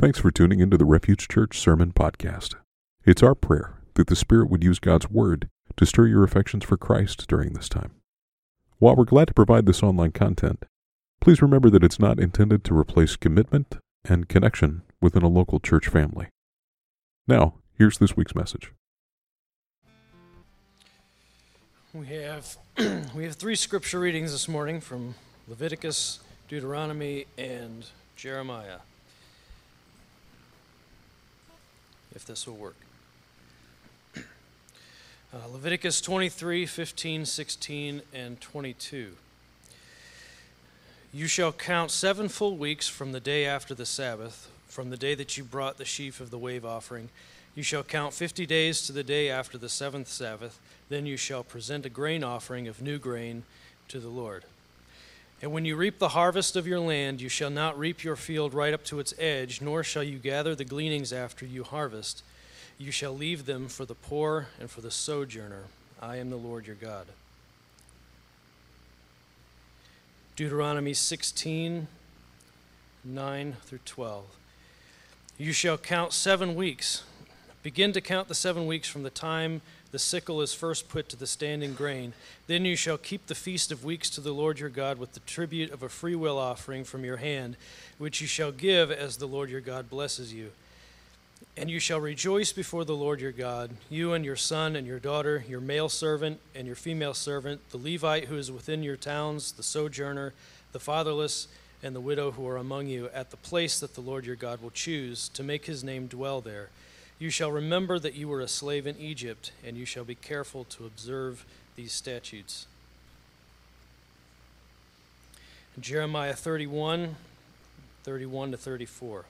Thanks for tuning into the Refuge Church Sermon Podcast. It's our prayer that the Spirit would use God's Word to stir your affections for Christ during this time. While we're glad to provide this online content, please remember that it's not intended to replace commitment and connection within a local church family. Now, here's this week's message. We have three scripture readings this morning from Leviticus, Deuteronomy, and Jeremiah. If this will work. Leviticus 23, 15, 16, and 22. You shall count 7 full weeks from the day after the Sabbath, from the day that you brought the sheaf of the wave offering. You shall count 50 days to the day after the 7th Sabbath. Then you shall present a grain offering of new grain to the Lord. And when you reap the harvest of your land, you shall not reap your field right up to its edge, nor shall you gather the gleanings after you harvest. You shall leave them for the poor and for the sojourner. I am the Lord your God. Deuteronomy 16, 9 through 12. You shall count 7 weeks. Begin to count the 7 weeks from the time the sickle is first put to the standing grain. Then you shall keep the Feast of Weeks to the Lord your God with the tribute of a freewill offering from your hand, which you shall give as the Lord your God blesses you. And you shall rejoice before the Lord your God, you and your son and your daughter, your male servant and your female servant, the Levite who is within your towns, the sojourner, the fatherless, and the widow who are among you, at the place that the Lord your God will choose to make his name dwell there. You shall remember that you were a slave in Egypt, and you shall be careful to observe these statutes. Jeremiah 31, 31 to 34.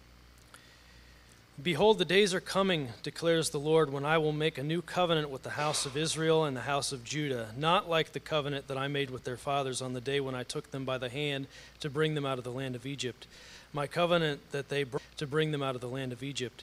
Behold, the days are coming, declares the Lord, when I will make a new covenant with the house of Israel and the house of Judah, not like the covenant that I made with their fathers on the day when I took them by the hand to bring them out of the land of Egypt. My covenant that they broke to bring them out of the land of Egypt.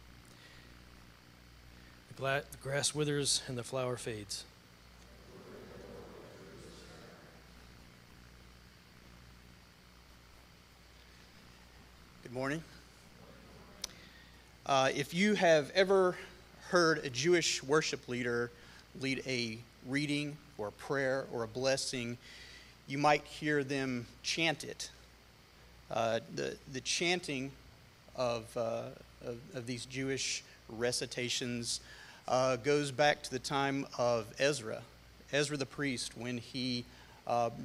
The grass withers and the flower fades. Good morning. If you have ever heard a Jewish worship leader lead a reading or a prayer or a blessing, you might hear them chant it. The chanting of these Jewish recitations goes back to the time of Ezra the priest, when he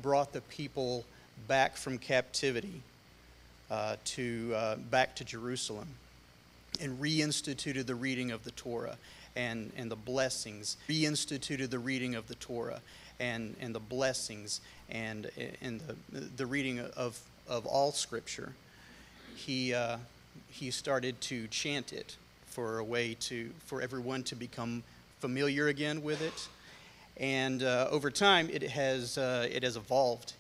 brought the people back from captivity back to Jerusalem and reinstituted the reading of the Torah and the blessings. Reinstituted the reading of the Torah and the blessings and the reading of all Scripture. He started to chant it, for a way for everyone to become familiar again with it, and over time it has evolved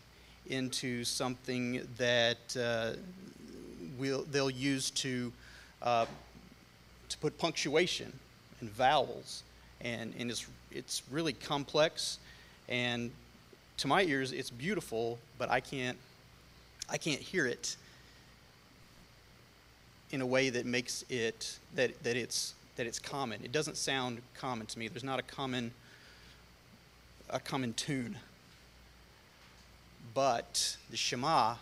into something that they'll use to put punctuation and vowels, and it's really complex, and to my ears it's beautiful, but I can't hear it in a way that makes it that it's common. It doesn't sound common to me. There's not a common tune. But the Shema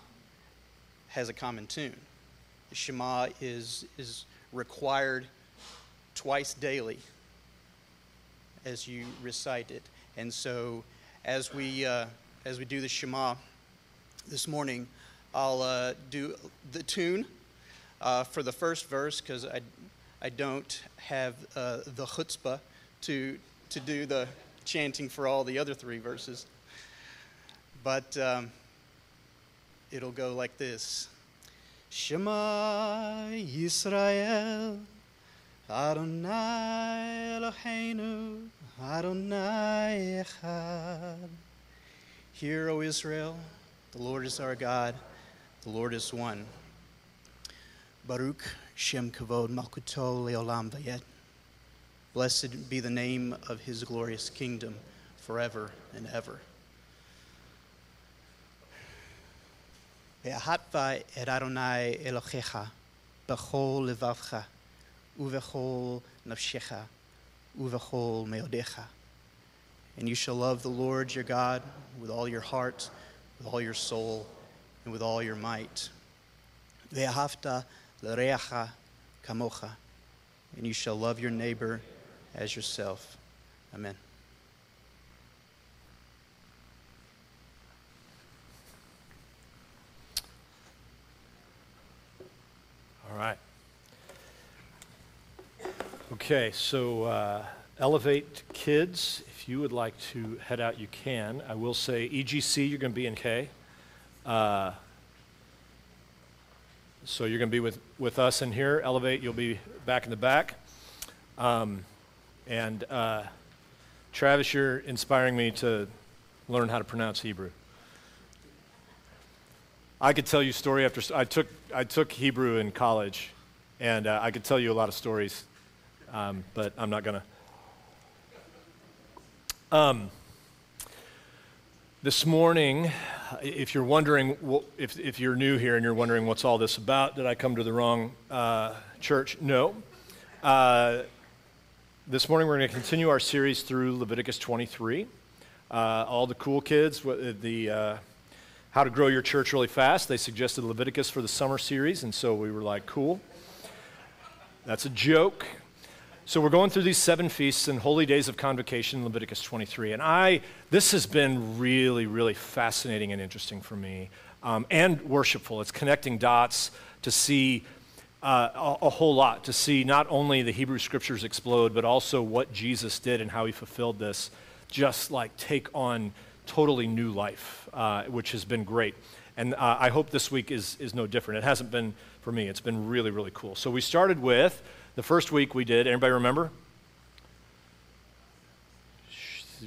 has a common tune. The Shema is required twice daily as you recite it. And so as we do the Shema this morning, I'll do the tune for the first verse, because I don't have the chutzpah to do the chanting for all the other 3 verses. But it'll go like this. Shema Yisrael, Adonai Eloheinu, Adonai Echad. Hear, O Israel, the Lord is our God, the Lord is one. Baruch Shem Kavod Malkuto Leolam Vayet. Blessed be the name of his glorious kingdom forever and ever. Veahavta et Adonai Elohecha b'chol levavcha uv'chol nafshecha uv'chol meodecha. And you shall love the Lord your God with all your heart, with all your soul, and with all your might. Veahavta l'reacha kamocha. And you shall love your neighbor as yourself. Amen. All right. Okay, so Elevate Kids, if you would like to head out, you can. I will say EGC, you're going to be in K. So you're going to be with us in here. Elevate, you'll be back in the back. Travis, you're inspiring me to learn how to pronounce Hebrew. I could tell you story after story. I took Hebrew in college, and I could tell you a lot of stories, but I'm not going to. This morning, if you're wondering, if you're new here and you're wondering what's all this about, did I come to the wrong church? No. This morning we're going to continue our series through Leviticus 23. All the cool kids, how to grow your church really fast. They suggested Leviticus for the summer series, and so we were like, cool. That's a joke. So we're going through these 7 feasts and holy days of convocation, Leviticus 23. And this has been really, really fascinating and interesting for me, and worshipful. It's connecting dots to see a whole lot, to see not only the Hebrew Scriptures explode, but also what Jesus did and how he fulfilled this, just like take on totally new life, which has been great. And I hope this week is no different. It hasn't been for me. It's been really, really cool. So we started with the first week we did. Anybody remember?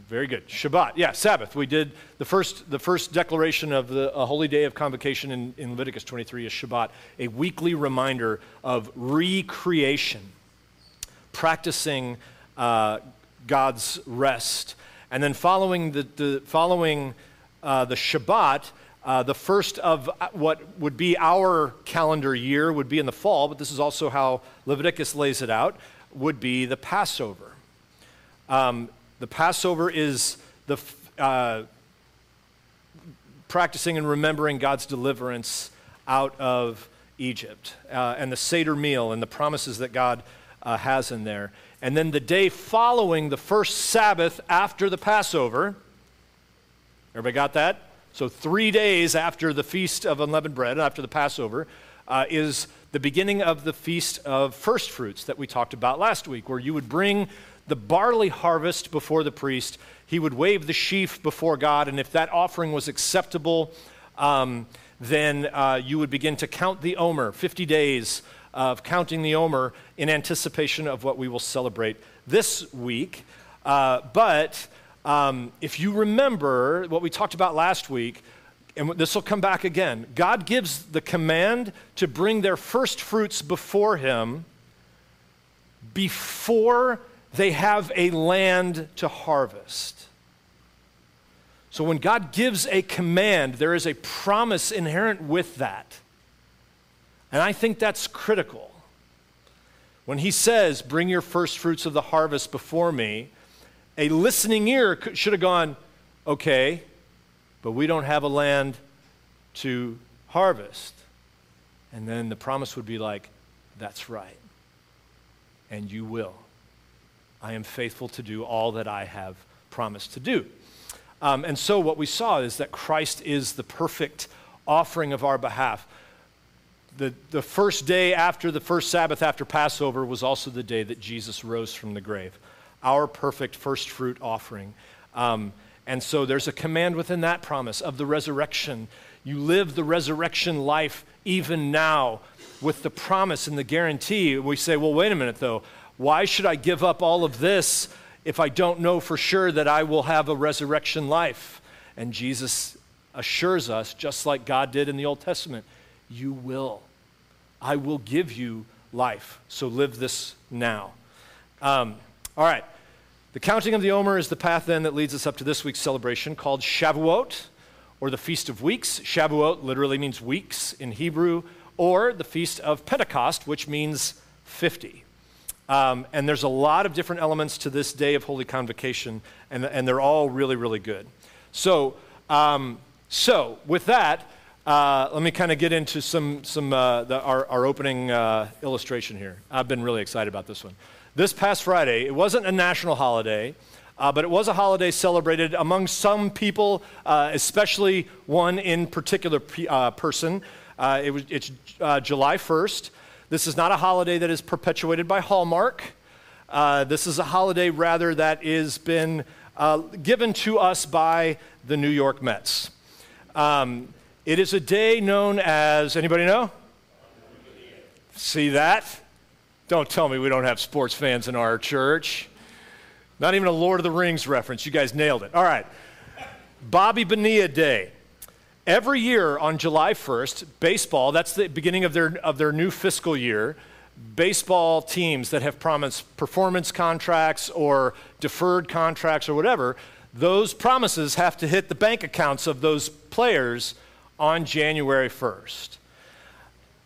Very good. Shabbat. Yeah, Sabbath. We did the first declaration of a holy day of convocation in Leviticus 23 is Shabbat, a weekly reminder of recreation, practicing God's rest. And then following the Shabbat, the first of what would be our calendar year would be in the fall, but this is also how Leviticus lays it out, would be the Passover. The Passover is the practicing and remembering God's deliverance out of Egypt, and the Seder meal and the promises that God has in there. And then the day following the first Sabbath after the Passover, everybody got that? So 3 days after the Feast of Unleavened Bread, after the Passover, is the beginning of the Feast of First Fruits that we talked about last week, where you would bring the barley harvest before the priest. He would wave the sheaf before God, and if that offering was acceptable, then you would begin to count the Omer, 50 days of counting the Omer in anticipation of what we will celebrate this week. But if you remember what we talked about last week, and this will come back again, God gives the command to bring their first fruits before him before they have a land to harvest. So when God gives a command, there is a promise inherent with that. And I think that's critical. When he says, bring your first fruits of the harvest before me, a listening ear should have gone, okay, but we don't have a land to harvest. And then the promise would be like, that's right, and you will. I am faithful to do all that I have promised to do. And so what we saw is that Christ is the perfect offering of our behalf. The first day after the first Sabbath after Passover was also the day that Jesus rose from the grave, our perfect first fruit offering. And so there's a command within that promise of the resurrection. You live the resurrection life even now with the promise and the guarantee. We say, well, wait a minute, though. Why should I give up all of this if I don't know for sure that I will have a resurrection life? And Jesus assures us, just like God did in the Old Testament, you will. I will give you life. So live this now. All right. The counting of the Omer is the path then that leads us up to this week's celebration called Shavuot, or the Feast of Weeks. Shavuot literally means weeks in Hebrew, or the Feast of Pentecost, which means 50. And there's a lot of different elements to this day of Holy Convocation, and they're all really, really good. So, with that, let me kind of get into our opening illustration here. I've been really excited about this one. This past Friday, it wasn't a national holiday, but it was a holiday celebrated among some people, especially one in particular person. It's July 1st. This is not a holiday that is perpetuated by Hallmark. This is a holiday, rather, that has been given to us by the New York Mets. It is a day known as, anybody know? See that? Don't tell me we don't have sports fans in our church. Not even a Lord of the Rings reference. You guys nailed it. All right. Bobby Bonilla Day. Every year on July 1st, baseball, that's the beginning of their new fiscal year, baseball teams that have promised performance contracts or deferred contracts or whatever, those promises have to hit the bank accounts of those players on January 1st.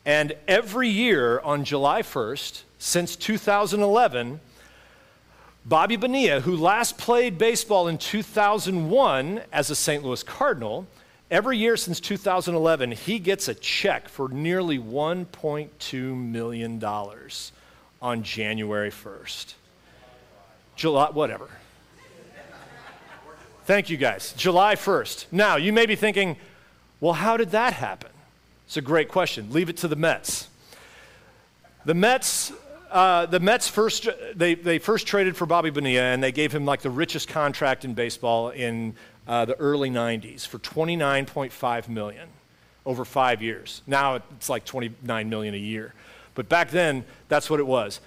And every year on July 1st, since 2011, Bobby Bonilla, who last played baseball in 2001 as a St. Louis Cardinal, every year since 2011, he gets a check for nearly $1.2 million on January 1st. July, whatever. Thank you guys. July 1st. Now, you may be thinking, well, how did that happen? It's a great question. Leave it to the Mets. The Mets first traded for Bobby Bonilla, and they gave him like the richest contract in baseball in the early 90s for $29.5 million over 5 years. Now it's like $29 million a year. But back then, that's what it was.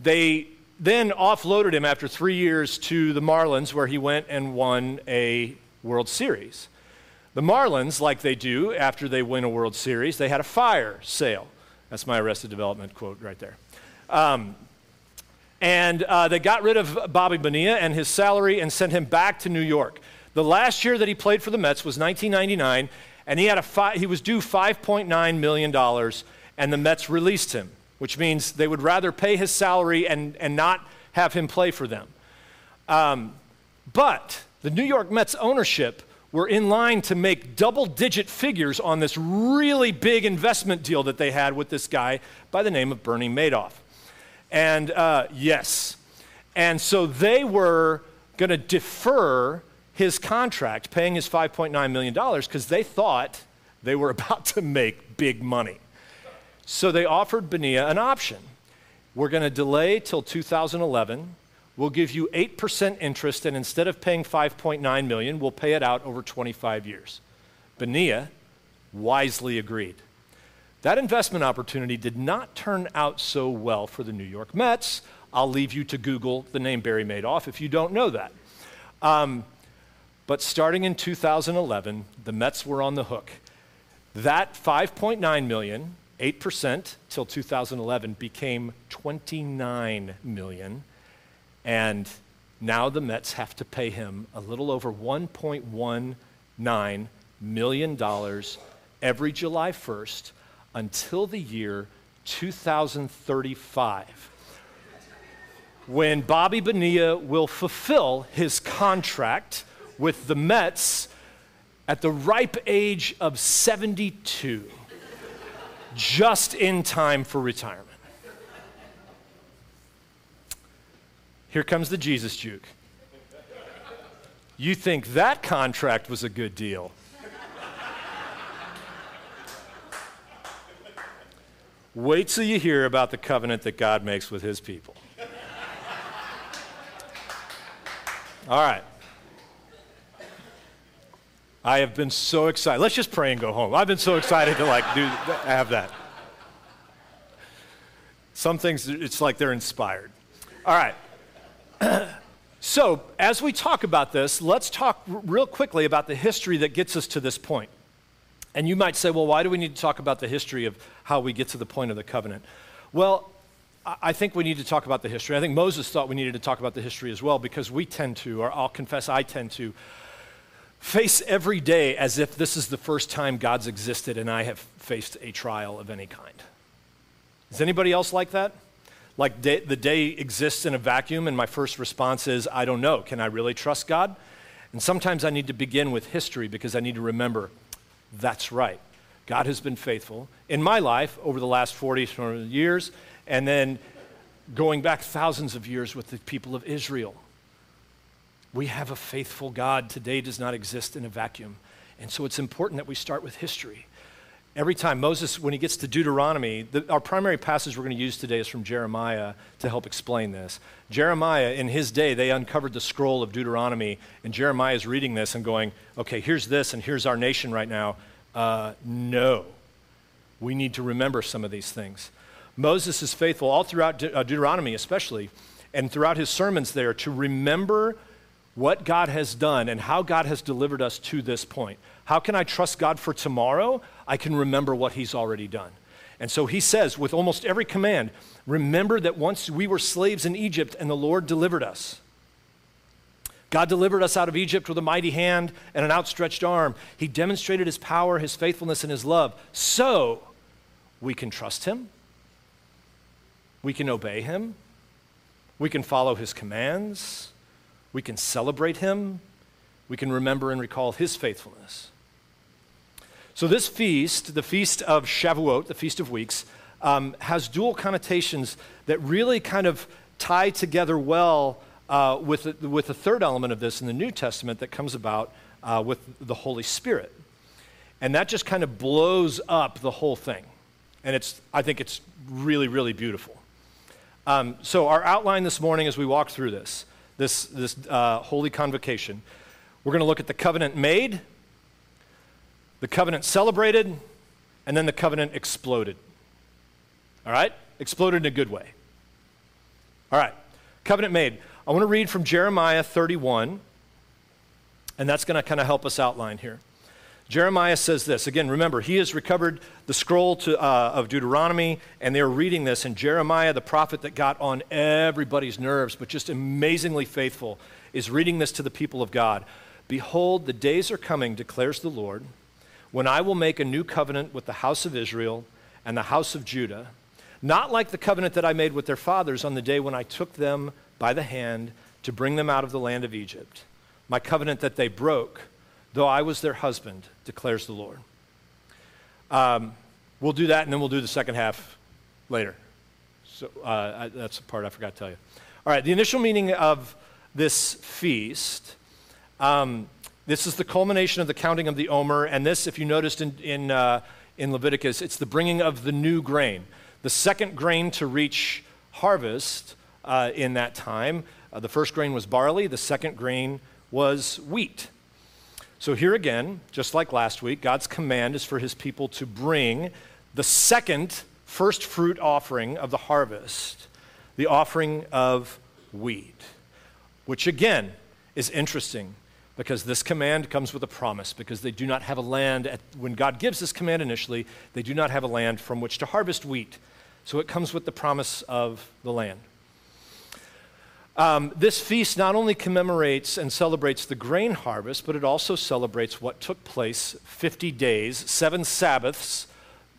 They then offloaded him after 3 years to the Marlins, where he went and won a World Series. The Marlins, like they do after they win a World Series, they had a fire sale. That's my Arrested Development quote right there. They got rid of Bobby Bonilla and his salary and sent him back to New York. The last year that he played for the Mets was 1999, and he was due $5.9 million, and the Mets released him, which means they would rather pay his salary and not have him play for them. But the New York Mets ownership were in line to make double-digit figures on this really big investment deal that they had with this guy by the name of Bernie Madoff. And yes, and so they were going to defer his contract, paying his $5.9 million, because they thought they were about to make big money. So they offered Bonilla an option. We're going to delay till 2011. We'll give you 8% interest, and instead of paying $5.9 million, we'll pay it out over 25 years. Bonilla wisely agreed. That investment opportunity did not turn out so well for the New York Mets. I'll leave you to Google the name Barry Madoff if you don't know that. But starting in 2011, the Mets were on the hook. That $5.9 million, 8% till 2011, became $29 million. And now the Mets have to pay him a little over $1.19 million every July 1st until the year 2035, when Bobby Bonilla will fulfill his contract with the Mets at the ripe age of 72, just in time for retirement. Here comes the Jesus juke. You think that contract was a good deal? Wait till you hear about the covenant that God makes with his people. All right. I have been so excited. Let's just pray and go home. I've been so excited to have that. Some things, it's like they're inspired. All right. So as we talk about this, let's talk real quickly about the history that gets us to this point. And you might say, well, why do we need to talk about the history of how we get to the point of the covenant? Well, I think we need to talk about the history. I think Moses thought we needed to talk about the history as well, because we tend to, or I'll confess I tend to, face every day as if this is the first time God's existed and I have faced a trial of any kind. Is anybody else like that? Like the day exists in a vacuum and my first response is, I don't know, can I really trust God? And sometimes I need to begin with history because I need to remember, that's right. God has been faithful in my life over the last 40 years and then going back thousands of years with the people of Israel. We have a faithful God. Today does not exist in a vacuum. And so it's important that we start with history. Every time Moses, when he gets to Deuteronomy, our primary passage we're going to use today is from Jeremiah to help explain this. Jeremiah, in his day, they uncovered the scroll of Deuteronomy, and Jeremiah is reading this and going, okay, here's this, and here's our nation right now. No, we need to remember some of these things. Moses is faithful all throughout Deuteronomy especially, and throughout his sermons there, to remember what God has done and how God has delivered us to this point. How can I trust God for tomorrow? I can remember what he's already done. And so he says with almost every command, remember that once we were slaves in Egypt and the Lord delivered us. God delivered us out of Egypt with a mighty hand and an outstretched arm. He demonstrated his power, his faithfulness, and his love. So we can trust him. We can obey him. We can follow his commands. We can celebrate him. We can remember and recall his faithfulness. So this feast, the Feast of Shavuot, the Feast of Weeks, has dual connotations that really kind of tie together well with the third element of this in the New Testament that comes about with the Holy Spirit. And that just kind of blows up the whole thing. And I think it's really, really beautiful. So our outline this morning as we walk through this holy convocation, we're going to look at the covenant made, the covenant celebrated, and then the covenant exploded. All right? Exploded in a good way. All right. Covenant made. I want to read from Jeremiah 31, and that's going to kind of help us outline here. Jeremiah says this. Again, remember, he has recovered the scroll of Deuteronomy, and they're reading this, and Jeremiah, the prophet that got on everybody's nerves, but just amazingly faithful, is reading this to the people of God. Behold, the days are coming, declares the Lord, when I will make a new covenant with the house of Israel and the house of Judah, not like the covenant that I made with their fathers on the day when I took them by the hand to bring them out of the land of Egypt, my covenant that they broke, though I was their husband, declares the Lord. We'll do that, and then we'll do the second half later. So that's the part I forgot to tell you. All right, the initial meaning of this feast, this is the culmination of the counting of the Omer, and this, if you noticed in Leviticus, it's the bringing of the new grain, the second grain to reach harvest in that time. The first grain was barley, the second grain was wheat. So here again, just like last week, God's command is for his people to bring the second first fruit offering of the harvest, the offering of wheat, which again is interesting because this command comes with a promise because they do not have a land. When God gives this command initially, they do not have a land from which to harvest wheat. So it comes with the promise of the land. This feast not only commemorates and celebrates the grain harvest, but it also celebrates what took place 50 days, 7 Sabbaths,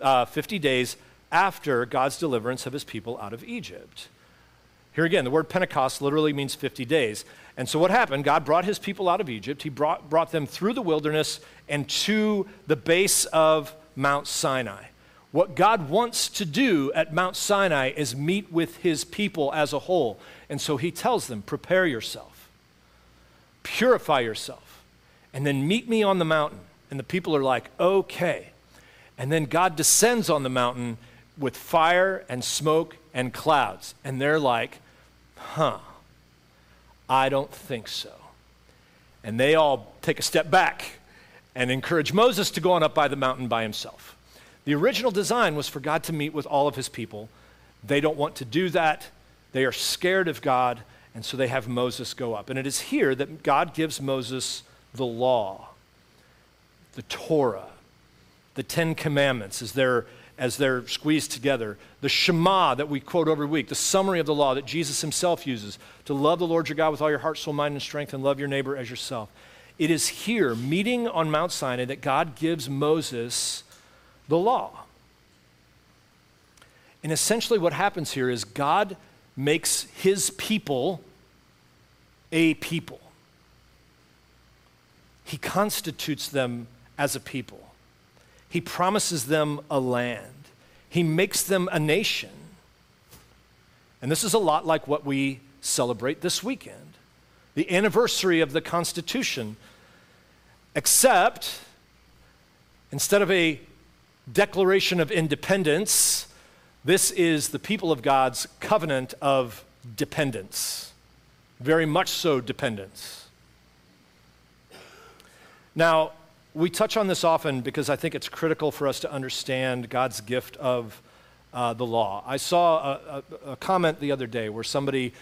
50 days after God's deliverance of his people out of Egypt. Here again, the word Pentecost literally means 50 days. And so what happened? God brought his people out of Egypt. He brought them through the wilderness and to the base of Mount Sinai. What God wants to do at Mount Sinai is meet with his people as a whole. And so he tells them, prepare yourself, purify yourself, and then meet me on the mountain. And the people are like, okay. And then God descends on the mountain with fire and smoke and clouds. And they're like, I don't think so. And they all take a step back and encourage Moses to go on up by the mountain by himself. The original design was for God to meet with all of his people. They don't want to do that. They are scared of God, and so they have Moses go up. And it is here that God gives Moses the law, the Torah, the 10 Commandments as they're squeezed together, the Shema that we quote every week, the summary of the law that Jesus himself uses, to love the Lord your God with all your heart, soul, mind, and strength, and love your neighbor as yourself. It is here, meeting on Mount Sinai, that God gives Moses the law. And essentially what happens here is God makes his people a people. He constitutes them as a people. He promises them a land. He makes them a nation. And this is a lot like what we celebrate this weekend, the anniversary of the Constitution, except instead of a declaration of independence, this is the people of God's covenant of dependence, very much so dependence. Now, we touch on this often because I think it's critical for us to understand God's gift of the law. I saw a comment the other day where somebody,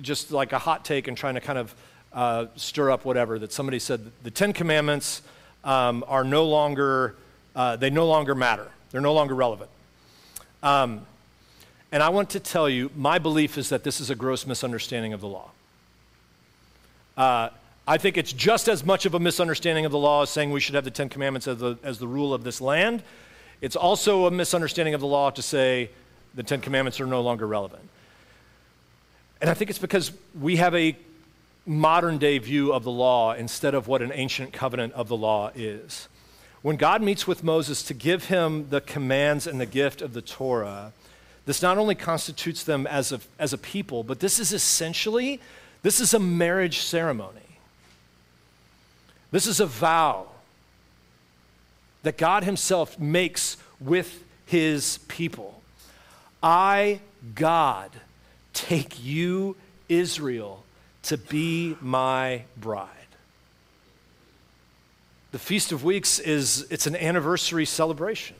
just like a hot take and trying to kind of stir up whatever, that somebody said the 10 Commandments are no longer, they no longer matter. They're no longer relevant. And I want to tell you, my belief is that this is a gross misunderstanding of the law. I think it's just as much of a misunderstanding of the law as saying we should have the 10 Commandments as the rule of this land. It's also a misunderstanding of the law to say the 10 Commandments are no longer relevant. And I think it's because we have a modern day view of the law instead of what an ancient covenant of the law is. When God meets with Moses to give him the commands and the gift of the Torah, this not only constitutes them as a people, but this is essentially, this is a marriage ceremony. This is a vow that God himself makes with his people. I, God, take you, Israel, to be my bride. The Feast of Weeks it's an anniversary celebration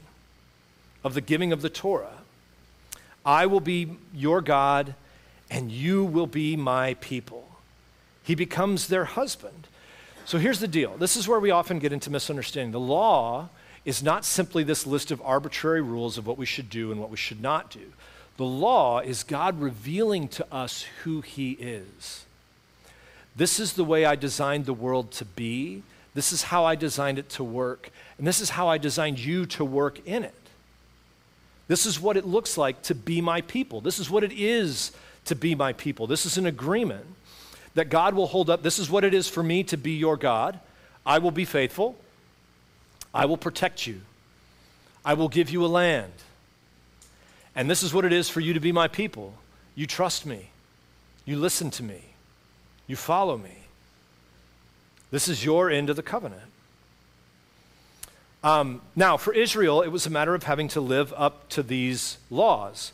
of the giving of the Torah. I will be your God, and you will be my people. He becomes their husband. So here's the deal. This is where we often get into misunderstanding. The law is not simply this list of arbitrary rules of what we should do and what we should not do. The law is God revealing to us who he is. This is the way I designed the world to be. This is how I designed it to work. And this is how I designed you to work in it. This is what it looks like to be my people. This is what it is to be my people. This is an agreement that God will hold up. This is what it is for me to be your God. I will be faithful. I will protect you. I will give you a land. And this is what it is for you to be my people. You trust me. You listen to me. You follow me. This is your end of the covenant. Now, for Israel, it was a matter of having to live up to these laws,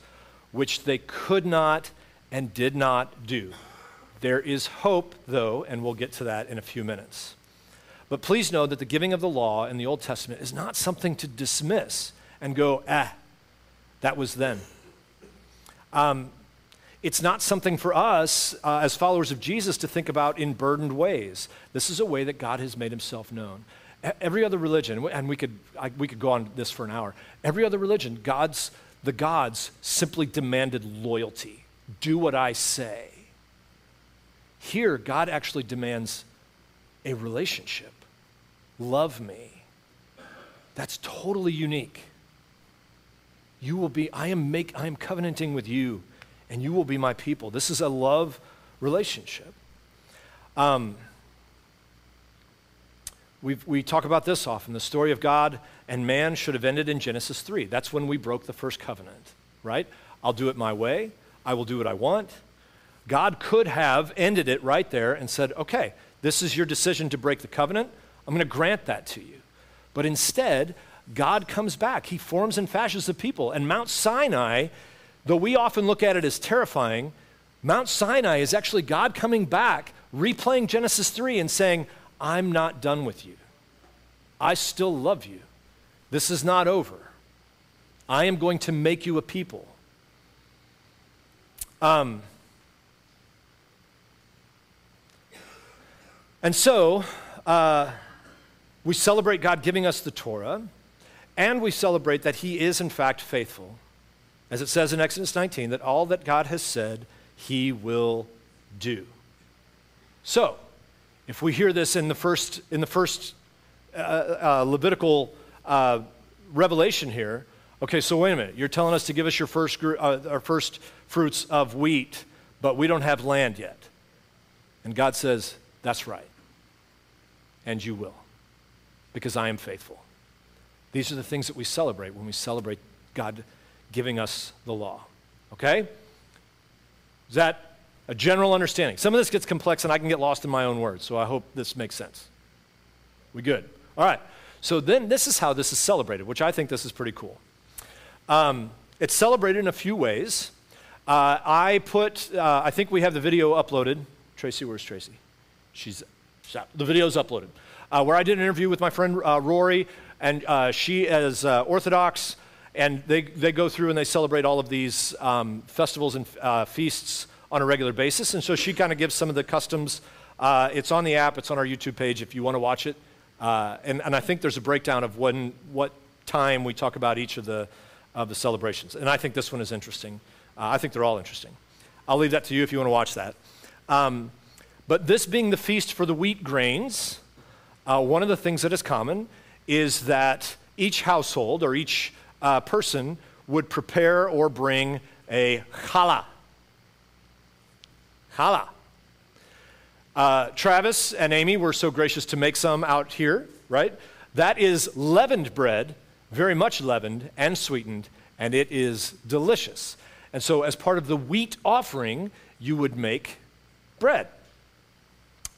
which they could not and did not do. There is hope, though, and we'll get to that in a few minutes. But please know that the giving of the law in the Old Testament is not something to dismiss and go, that was then. It's not something for us as followers of Jesus to think about in burdened ways. This is a way that God has made himself known. Every other religion, and we could go on this for an hour, every other religion, the gods simply demanded loyalty. Do what I say. Here, God actually demands a relationship. Love me. That's totally unique. You will be, I am covenanting with you, and you will be my people. This is a love relationship. We talk about this often. The story of God and man should have ended in Genesis 3. That's when we broke the first covenant, right? I'll do it my way. I will do what I want. God could have ended it right there and said, okay, this is your decision to break the covenant. I'm going to grant that to you. But instead, God comes back. He forms and fashions the people. And Mount Sinai, though we often look at it as terrifying, Mount Sinai is actually God coming back, replaying Genesis 3 and saying, I'm not done with you. I still love you. This is not over. I am going to make you a people. And so we celebrate God giving us the Torah, and we celebrate that he is, in fact, faithful. As it says in Exodus 19, that all that God has said, he will do. So, if we hear this in the first Levitical revelation here, okay, so wait a minute. You're telling us to give us your first fruits of wheat, but we don't have land yet. And God says, that's right, and you will, because I am faithful. These are the things that we celebrate when we celebrate God giving us the law, okay? Is that a general understanding? Some of this gets complex, and I can get lost in my own words, so I hope this makes sense. We good? All right. So then this is how this is celebrated, which I think this is pretty cool. It's celebrated in a few ways. I think we have the video uploaded. Tracy, where's Tracy? The video's uploaded. Where I did an interview with my friend Rory, and she is Orthodox, and they go through and they celebrate all of these festivals and feasts on a regular basis. And so she kind of gives some of the customs. It's on the app. It's on our YouTube page if you want to watch it. And I think there's a breakdown of what time we talk about each of the celebrations. And I think this one is interesting. I think they're all interesting. I'll leave that to you if you want to watch that. But this being the feast for the wheat grains, one of the things that is common is that each household or each person would prepare or bring a challah. Challah. Travis and Amy were so gracious to make some out here, right? That is leavened bread, very much leavened and sweetened, and it is delicious. And so as part of the wheat offering, you would make bread,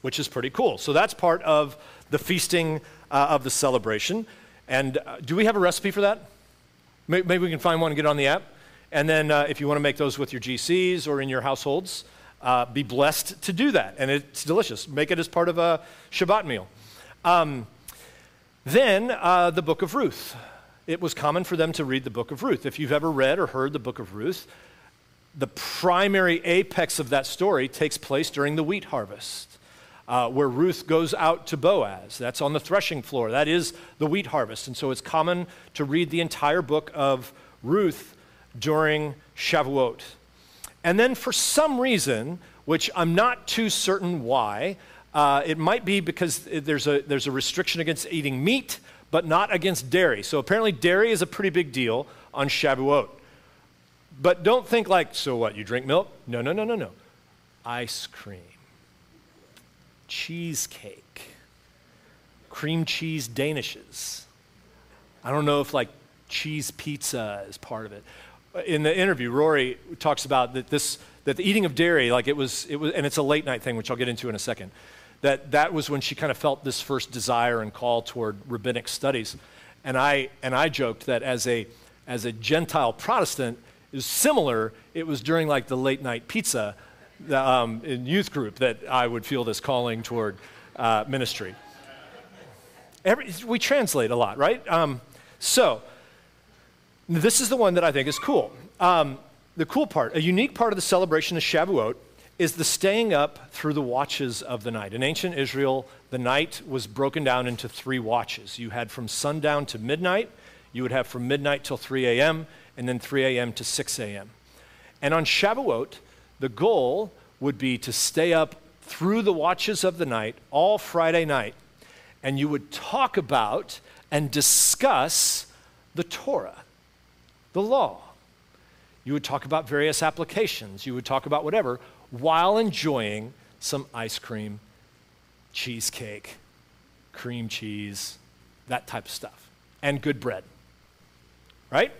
which is pretty cool. So that's part of the feasting of the celebration. And do we have a recipe for that? Maybe we can find one and get it on the app. And then if you want to make those with your GCs or in your households, be blessed to do that, and it's delicious. Make it as part of a Shabbat meal. Then the Book of Ruth. It was common for them to read the Book of Ruth. If you've ever read or heard the Book of Ruth, the primary apex of that story takes place during the wheat harvest, where Ruth goes out to Boaz. That's on the threshing floor. That is the wheat harvest, and so it's common to read the entire book of Ruth during Shavuot. And then for some reason, which I'm not too certain why, it might be because there's a restriction against eating meat, but not against dairy. So apparently dairy is a pretty big deal on Shavuot. But don't think like, so what, you drink milk? No. Ice cream, cheesecake, cream cheese danishes. I don't know if like cheese pizza is part of it. In the interview, Rory talks about that the eating of dairy, like it was, and it's a late night thing, which I'll get into in a second, that was when she kind of felt this first desire and call toward rabbinic studies. And I joked that as a Gentile Protestant, it was similar. It was during like the late night pizza in youth group that I would feel this calling toward ministry. We translate a lot, right? This is the one that I think is cool. The cool part, a unique part of the celebration of Shavuot is the staying up through the watches of the night. In ancient Israel, the night was broken down into 3 watches. You had from sundown to midnight, you would have from midnight till 3 a.m., and then 3 a.m. to 6 a.m. And on Shavuot, the goal would be to stay up through the watches of the night all Friday night, and you would talk about and discuss the Torah, the law. You would talk about various applications. You would talk about whatever while enjoying some ice cream, cheesecake, cream cheese, that type of stuff, and good bread, right?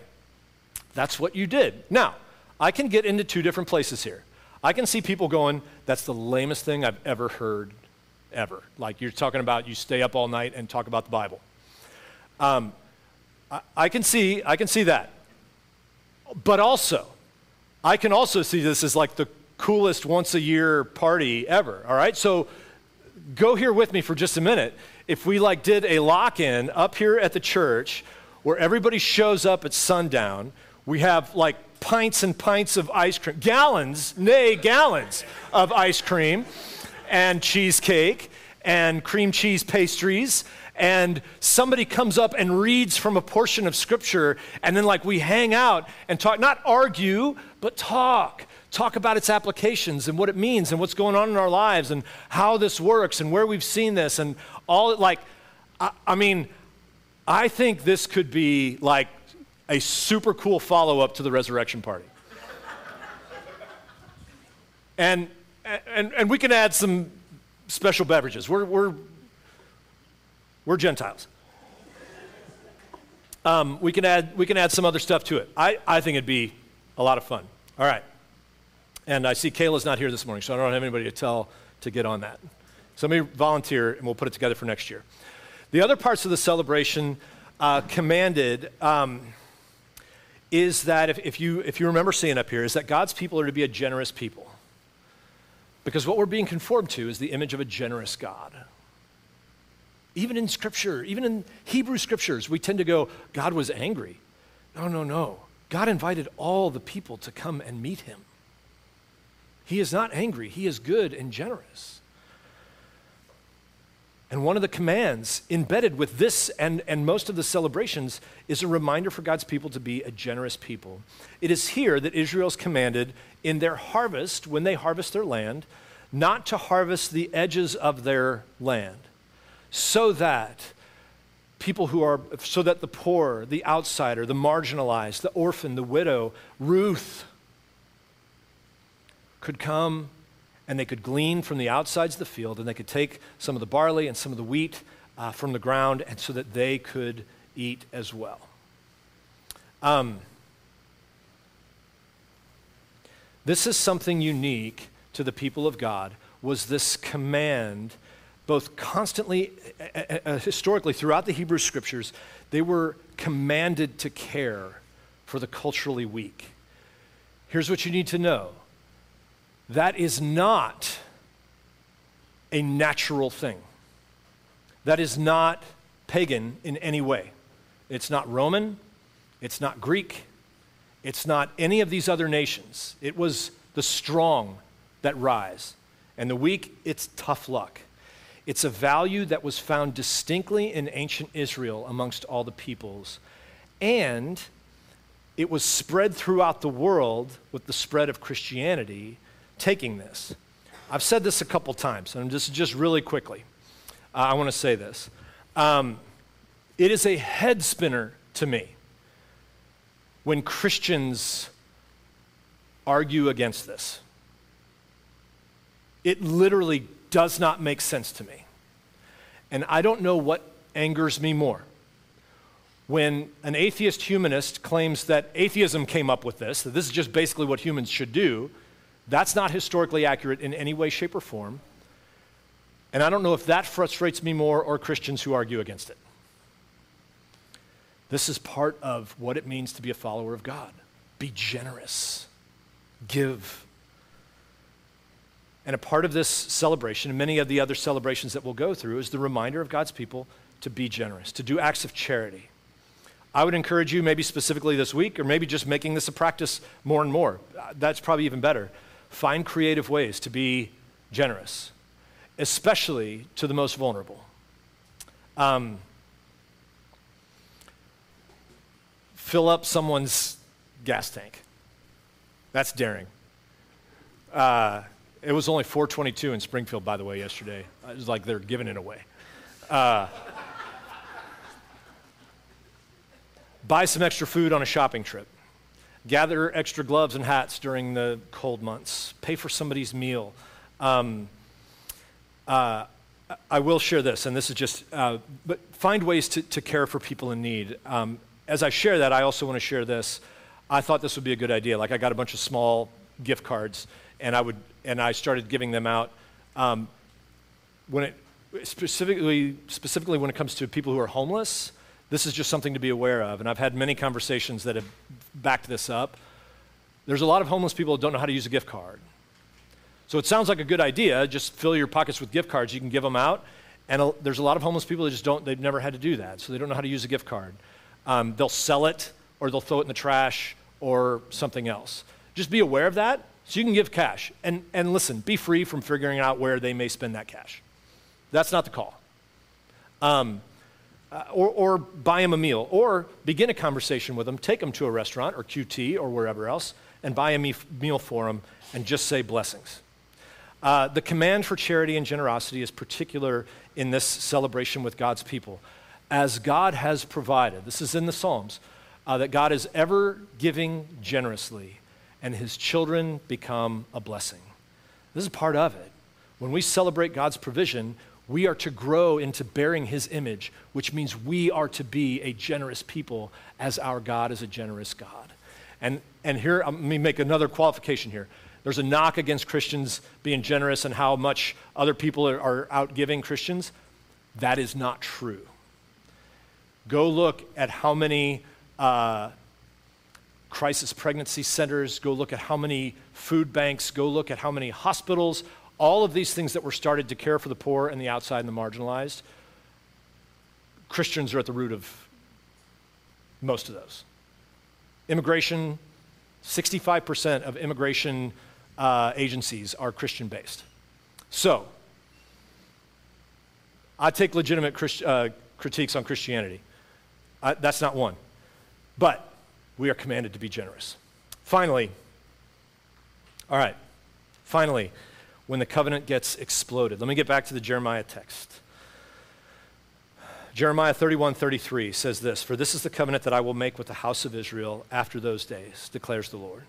That's what you did. Now, I can get into 2 different places here. I can see people going, that's the lamest thing I've ever heard, ever. Like you're talking about you stay up all night and talk about the Bible. I can see that. But also, I can also see this as like the coolest once-a-year party ever, all right? So go here with me for just a minute. If we like did a lock-in up here at the church where everybody shows up at sundown, we have like pints and pints of ice cream, gallons of ice cream and cheesecake, and cream cheese pastries, and somebody comes up and reads from a portion of scripture, and then like we hang out and talk, not argue, but talk about its applications and what it means and what's going on in our lives and how this works and where we've seen this and all. Like, I mean, I think this could be like a super cool follow-up to the resurrection party. And we can add some special beverages. We're Gentiles. We can add some other stuff to it. I think it'd be a lot of fun. All right. And I see Kayla's not here this morning, so I don't have anybody to tell to get on that. Somebody volunteer, and we'll put it together for next year. The other parts of the celebration commanded is that, if you remember seeing up here, is that God's people are to be a generous people. Because what we're being conformed to is the image of a generous God. Even in Scripture, even in Hebrew Scriptures, we tend to go, God was angry. No. God invited all the people to come and meet him. He is not angry. He is good and generous. And one of the commands embedded with this and most of the celebrations is a reminder for God's people to be a generous people. It is here that Israel's commanded in their harvest, when they harvest their land, not to harvest the edges of their land, so that the poor, the outsider, the marginalized, the orphan, the widow, Ruth, could come and they could glean from the outsides of the field, and they could take some of the barley and some of the wheat from the ground, and so that they could eat as well. This is something unique to the people of God, was this command, both constantly, historically, throughout the Hebrew Scriptures. They were commanded to care for the culturally weak. Here's what you need to know. That is not a natural thing. That is not pagan in any way. It's not Roman. It's not Greek. It's not any of these other nations. It was the strong that rise, and the weak, it's tough luck. It's a value that was found distinctly in ancient Israel amongst all the peoples, and it was spread throughout the world with the spread of Christianity. Taking this, I've said this a couple times, and just really quickly, I want to say this. It is a head spinner to me when Christians argue against this. It literally does not make sense to me, and I don't know what angers me more: when an atheist humanist claims that atheism came up with this, that this is just basically what humans should do. That's not historically accurate in any way, shape, or form. And I don't know if that frustrates me more, or Christians who argue against it. This is part of what it means to be a follower of God. Be generous. Give. And a part of this celebration, and many of the other celebrations that we'll go through, is the reminder of God's people to be generous, to do acts of charity. I would encourage you, maybe specifically this week, or maybe just making this a practice more and more. That's probably even better. Find creative ways to be generous, especially to the most vulnerable. Fill up someone's gas tank. That's daring. It was only $4.22 in Springfield, by the way, yesterday. It was like they're giving it away. Buy some extra food on a shopping trip. Gather extra gloves and hats during the cold months. Pay for somebody's meal. I will share this, and this is just, but find ways to care for people in need. As I share that, I also want to share this. I thought this would be a good idea. Like, I got a bunch of small gift cards, and I started giving them out. Specifically when it comes to people who are homeless, this is just something to be aware of, and I've had many conversations that have backed this up. There's a lot of homeless people who don't know how to use a gift card. So it sounds like a good idea, just fill your pockets with gift cards, you can give them out, and there's a lot of homeless people that just don't, they've never had to do that, so they don't know how to use a gift card. They'll sell it, or they'll throw it in the trash, or something else. Just be aware of that, so you can give cash, and listen, be free from figuring out where they may spend that cash. That's not the call. Or buy him a meal, or begin a conversation with him, take him to a restaurant or QT or wherever else, and buy a meal for him and just say blessings. The command for charity and generosity is particular in this celebration with God's people. As God has provided, this is in the Psalms, that God is ever giving generously, and his children become a blessing. This is part of it. When we celebrate God's provision, we are to grow into bearing his image, which means we are to be a generous people as our God is a generous God. And here, let me make another qualification here. There's a knock against Christians being generous and how much other people are out giving Christians. That is not true. Go look at how many crisis pregnancy centers, go look at how many food banks, go look at how many hospitals, all of these things that were started to care for the poor and the outside and the marginalized. Christians are at the root of most of those. Immigration, 65% of immigration agencies are Christian-based. So, I take legitimate critiques on Christianity. That's not one. But we are commanded to be generous. Finally, when the covenant gets exploded. Let me get back to the Jeremiah text. Jeremiah 31:33 says this, "For this is the covenant that I will make with the house of Israel after those days, declares the Lord.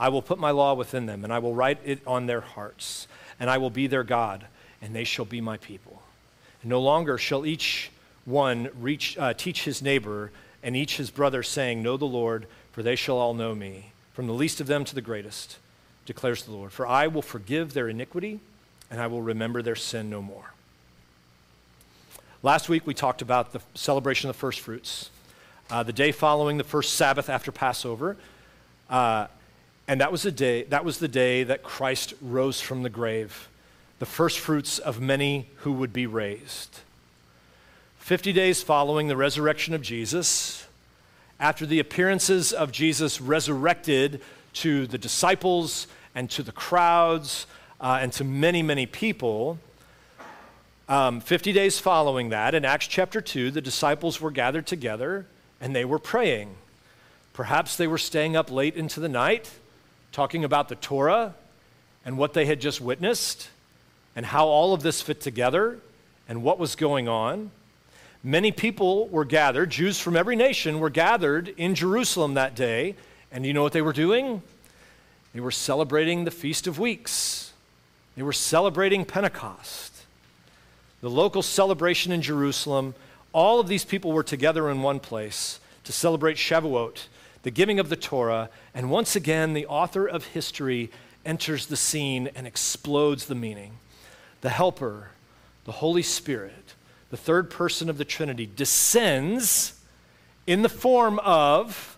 I will put my law within them, and I will write it on their hearts, and I will be their God, and they shall be my people. And no longer shall each one teach his neighbor and each his brother, saying, 'Know the Lord, for they shall all know me, from the least of them to the greatest, declares the Lord. For I will forgive their iniquity, and I will remember their sin no more.'" Last week, we talked about the celebration of the first fruits, the day following the first Sabbath after Passover, and that was the day that Christ rose from the grave, the first fruits of many who would be raised. 50 days following the resurrection of Jesus, after the appearances of Jesus resurrected to the disciples and to the crowds and to many, many people. 50 days following that, in Acts chapter 2, the disciples were gathered together and they were praying. Perhaps they were staying up late into the night, talking about the Torah and what they had just witnessed and how all of this fit together and what was going on. Many people were gathered, Jews from every nation were gathered in Jerusalem that day. And you know what they were doing? They were celebrating the Feast of Weeks. They were celebrating Pentecost, the local celebration in Jerusalem. All of these people were together in one place to celebrate Shavuot, the giving of the Torah, and once again, the author of history enters the scene and explodes the meaning. The Helper, the Holy Spirit, the third person of the Trinity, descends in the form of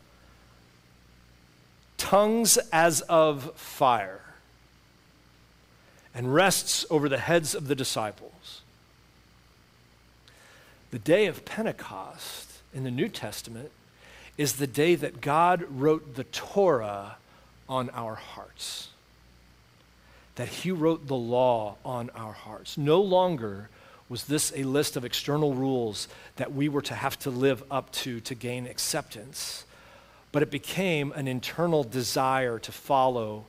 tongues as of fire, and rests over the heads of the disciples. The day of Pentecost in the New Testament is the day that God wrote the Torah on our hearts, that he wrote the law on our hearts. No longer was this a list of external rules that we were to have to live up to gain acceptance, but it became an internal desire to follow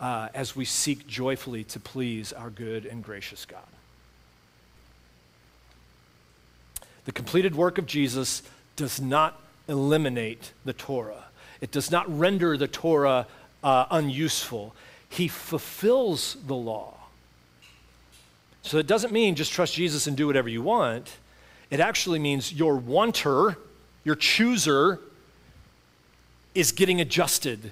as we seek joyfully to please our good and gracious God. The completed work of Jesus does not eliminate the Torah. It does not render the Torah unuseful. He fulfills the law. So it doesn't mean just trust Jesus and do whatever you want. It actually means your wanter, your chooser, is getting adjusted,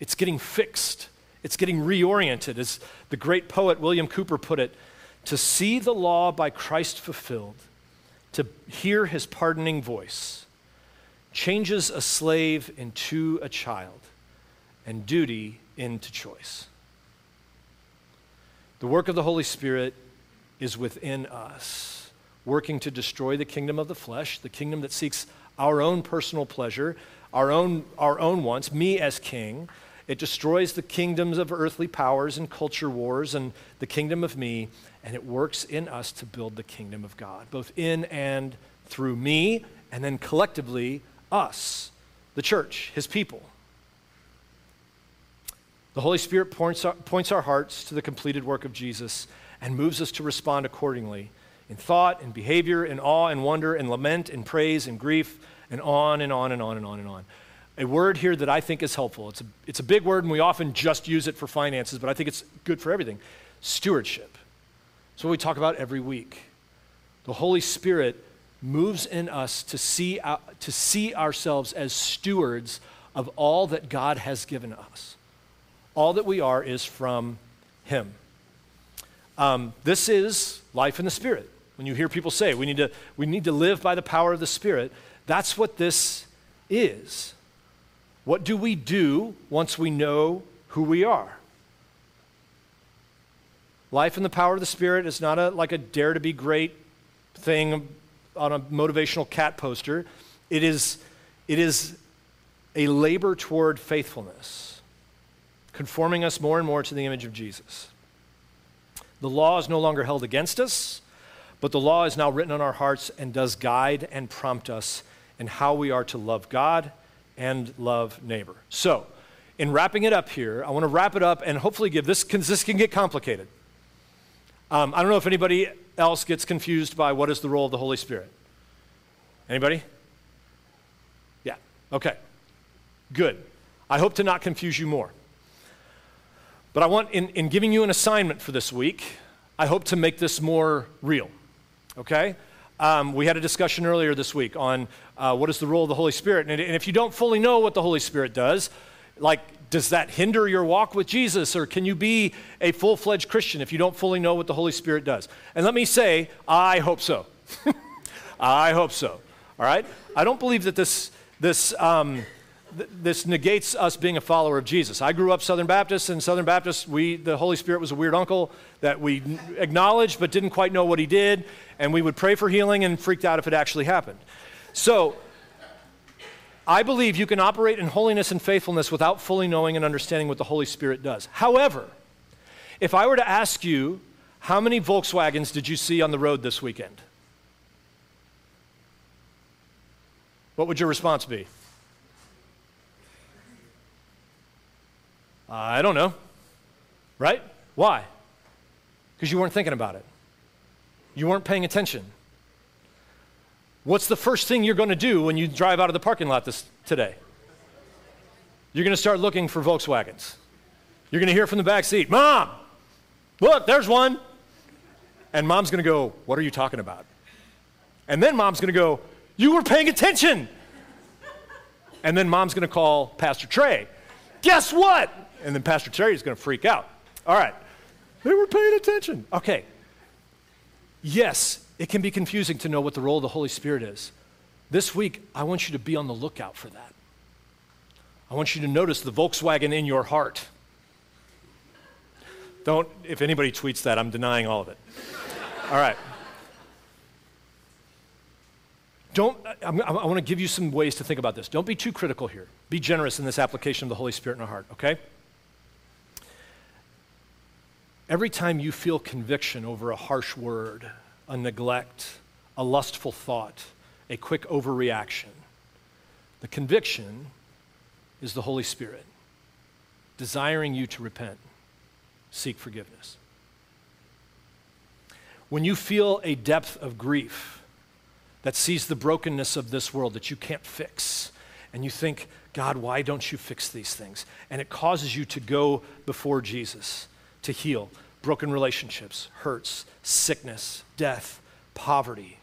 it's getting fixed, it's getting reoriented. As the great poet William Cowper put it, to see the law by Christ fulfilled, to hear his pardoning voice, changes a slave into a child, and duty into choice. The work of the Holy Spirit is within us, working to destroy the kingdom of the flesh, the kingdom that seeks our own personal pleasure, our own wants, me as king. It destroys the kingdoms of earthly powers and culture wars and the kingdom of me, and it works in us to build the kingdom of God, both in and through me, and then collectively us, the church, his people. The Holy Spirit points our hearts to the completed work of Jesus and moves us to respond accordingly in thought, in behavior, in awe, in wonder, in lament, in praise, in grief, and on and on and on and on and on. A word here that I think is helpful. It's a big word, and we often just use it for finances, but I think it's good for everything. Stewardship. It's what we talk about every week. The Holy Spirit moves in us to see ourselves as stewards of all that God has given us. All that we are is from him. This is life in the Spirit. When you hear people say, we need to live by the power of the Spirit, that's what this is. What do we do once we know who we are? Life in the power of the Spirit is not like a dare to be great thing on a motivational cat poster. It is a labor toward faithfulness, conforming us more and more to the image of Jesus. The law is no longer held against us, but the law is now written on our hearts and does guide and prompt us in how we are to love God and love neighbor. So, in wrapping it up here, I want to wrap it up and hopefully give this, because this can get complicated. I don't know if anybody else gets confused by what is the role of the Holy Spirit. Anybody? Yeah, okay, good. I hope to not confuse you more. But I want, in giving you an assignment for this week, I hope to make this more real, okay? We had a discussion earlier this week on what is the role of the Holy Spirit. And if you don't fully know what the Holy Spirit does, like, does that hinder your walk with Jesus? Or can you be a full-fledged Christian if you don't fully know what the Holy Spirit does? And let me say, I hope so. I hope so, all right? I don't believe that this negates us being a follower of Jesus. I grew up Southern Baptist, and Southern Baptist, the Holy Spirit was a weird uncle that we acknowledged but didn't quite know what he did, and we would pray for healing and freaked out if it actually happened. So I believe you can operate in holiness and faithfulness without fully knowing and understanding what the Holy Spirit does. However, if I were to ask you, how many Volkswagens did you see on the road this weekend? What would your response be? I don't know, right? Why? Because you weren't thinking about it. You weren't paying attention. What's the first thing you're going to do when you drive out of the parking lot today? You're going to start looking for Volkswagens. You're going to hear from the back seat, "Mom, look, there's one." And Mom's going to go, "What are you talking about?" And then Mom's going to go, "You were paying attention." And then Mom's going to call Pastor Trey. "Guess what?" And then Pastor Terry is going to freak out. All right. They were paying attention. Okay. Yes, it can be confusing to know what the role of the Holy Spirit is. This week, I want you to be on the lookout for that. I want you to notice the Volkswagen in your heart. Don't, if anybody tweets that, I'm denying all of it. All right. I want to give you some ways to think about this. Don't be too critical here. Be generous in this application of the Holy Spirit in our heart, okay? Every time you feel conviction over a harsh word, a neglect, a lustful thought, a quick overreaction, the conviction is the Holy Spirit desiring you to repent, seek forgiveness. When you feel a depth of grief that sees the brokenness of this world that you can't fix, and you think, "God, why don't you fix these things?" And it causes you to go before Jesus to heal broken relationships, hurts, sickness, death, poverty.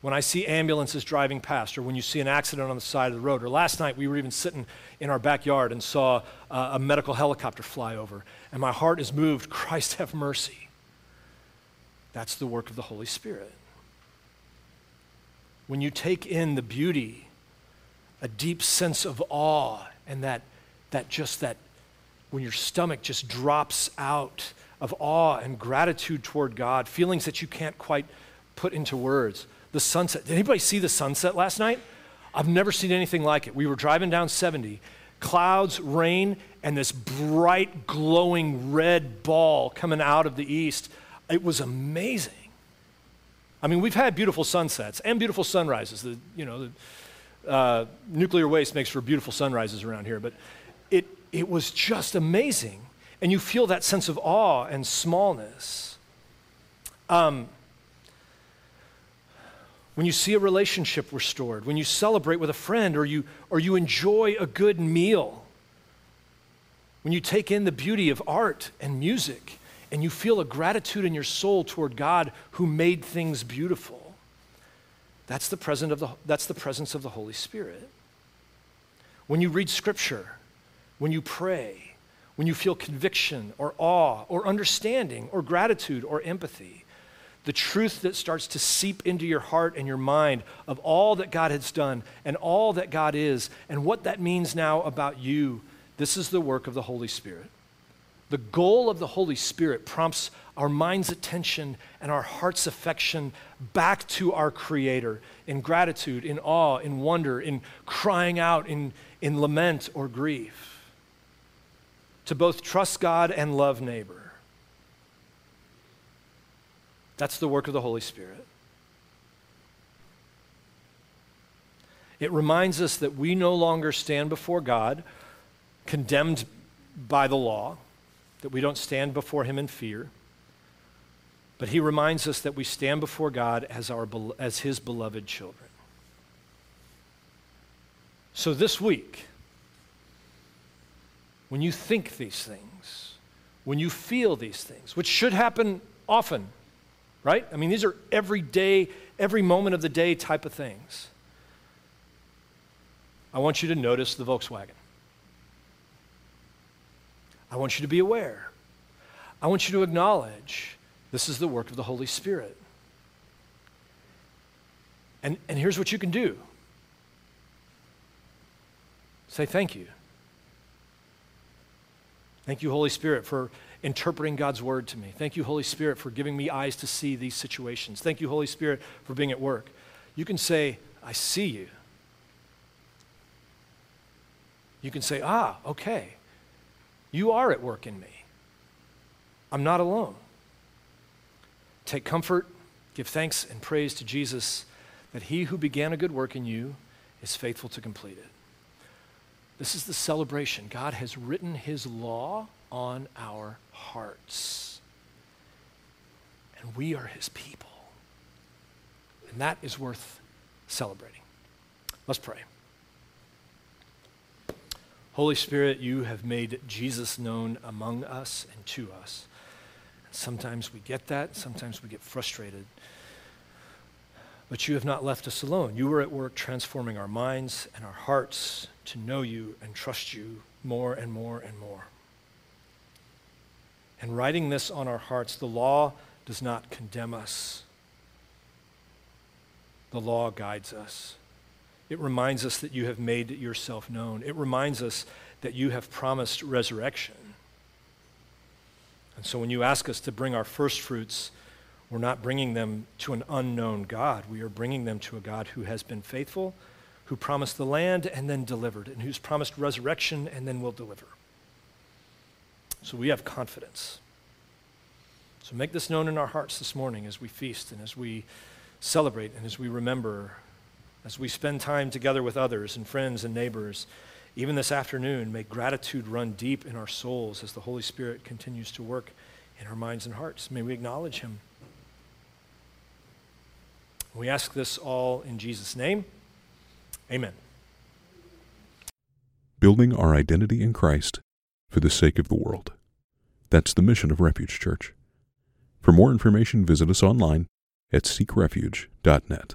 When I see ambulances driving past, or when you see an accident on the side of the road, or last night we were even sitting in our backyard and saw a medical helicopter fly over, and my heart is moved, "Christ, have mercy." That's the work of the Holy Spirit. When you take in the beauty, a deep sense of awe, and that when your stomach just drops out of awe and gratitude toward God, feelings that you can't quite put into words. The sunset, did anybody see the sunset last night? I've never seen anything like it. We were driving down 70, clouds, rain, and this bright glowing red ball coming out of the east. It was amazing. I mean, we've had beautiful sunsets and beautiful sunrises. The nuclear waste makes for beautiful sunrises around here, but it was just amazing. And you feel that sense of awe and smallness. When you see a relationship restored, when you celebrate with a friend, or you enjoy a good meal, when you take in the beauty of art and music, and you feel a gratitude in your soul toward God who made things beautiful, that's the presence of the Holy Spirit. When you read Scripture, when you pray, when you feel conviction or awe or understanding or gratitude or empathy, the truth that starts to seep into your heart and your mind of all that God has done and all that God is and what that means now about you, this is the work of the Holy Spirit. The goal of the Holy Spirit prompts our mind's attention and our heart's affection back to our Creator in gratitude, in awe, in wonder, in crying out, in lament or grief, to both trust God and love neighbor. That's the work of the Holy Spirit. It reminds us that we no longer stand before God condemned by the law, that we don't stand before him in fear, but he reminds us that we stand before God as his beloved children. So this week, when you think these things, when you feel these things, which should happen often, right? I mean, these are every day, every moment of the day type of things. I want you to notice the Volkswagen. I want you to be aware. I want you to acknowledge this is the work of the Holy Spirit. And here's what you can do. Say thank you. Thank you, Holy Spirit, for interpreting God's word to me. Thank you, Holy Spirit, for giving me eyes to see these situations. Thank you, Holy Spirit, for being at work. You can say, I see you. You can say, okay. You are at work in me. I'm not alone. Take comfort, give thanks and praise to Jesus that he who began a good work in you is faithful to complete it. This is the celebration. God has written his law on our hearts. And we are his people. And that is worth celebrating. Let's pray. Holy Spirit, you have made Jesus known among us and to us. Sometimes we get that. Sometimes we get frustrated. But you have not left us alone. You were at work transforming our minds and our hearts to know you and trust you more and more and more. And writing this on our hearts, the law does not condemn us. The law guides us. It reminds us that you have made yourself known. It reminds us that you have promised resurrection. And so when you ask us to bring our first fruits, we're not bringing them to an unknown God. We are bringing them to a God who has been faithful, who promised the land and then delivered, and who's promised resurrection and then will deliver. So we have confidence. So make this known in our hearts this morning as we feast and as we celebrate and as we remember, as we spend time together with others and friends and neighbors. Even this afternoon, may gratitude run deep in our souls as the Holy Spirit continues to work in our minds and hearts. May we acknowledge him. We ask this all in Jesus' name. Amen. Building our identity in Christ for the sake of the world. That's the mission of Refuge Church. For more information, visit us online at seekrefuge.net.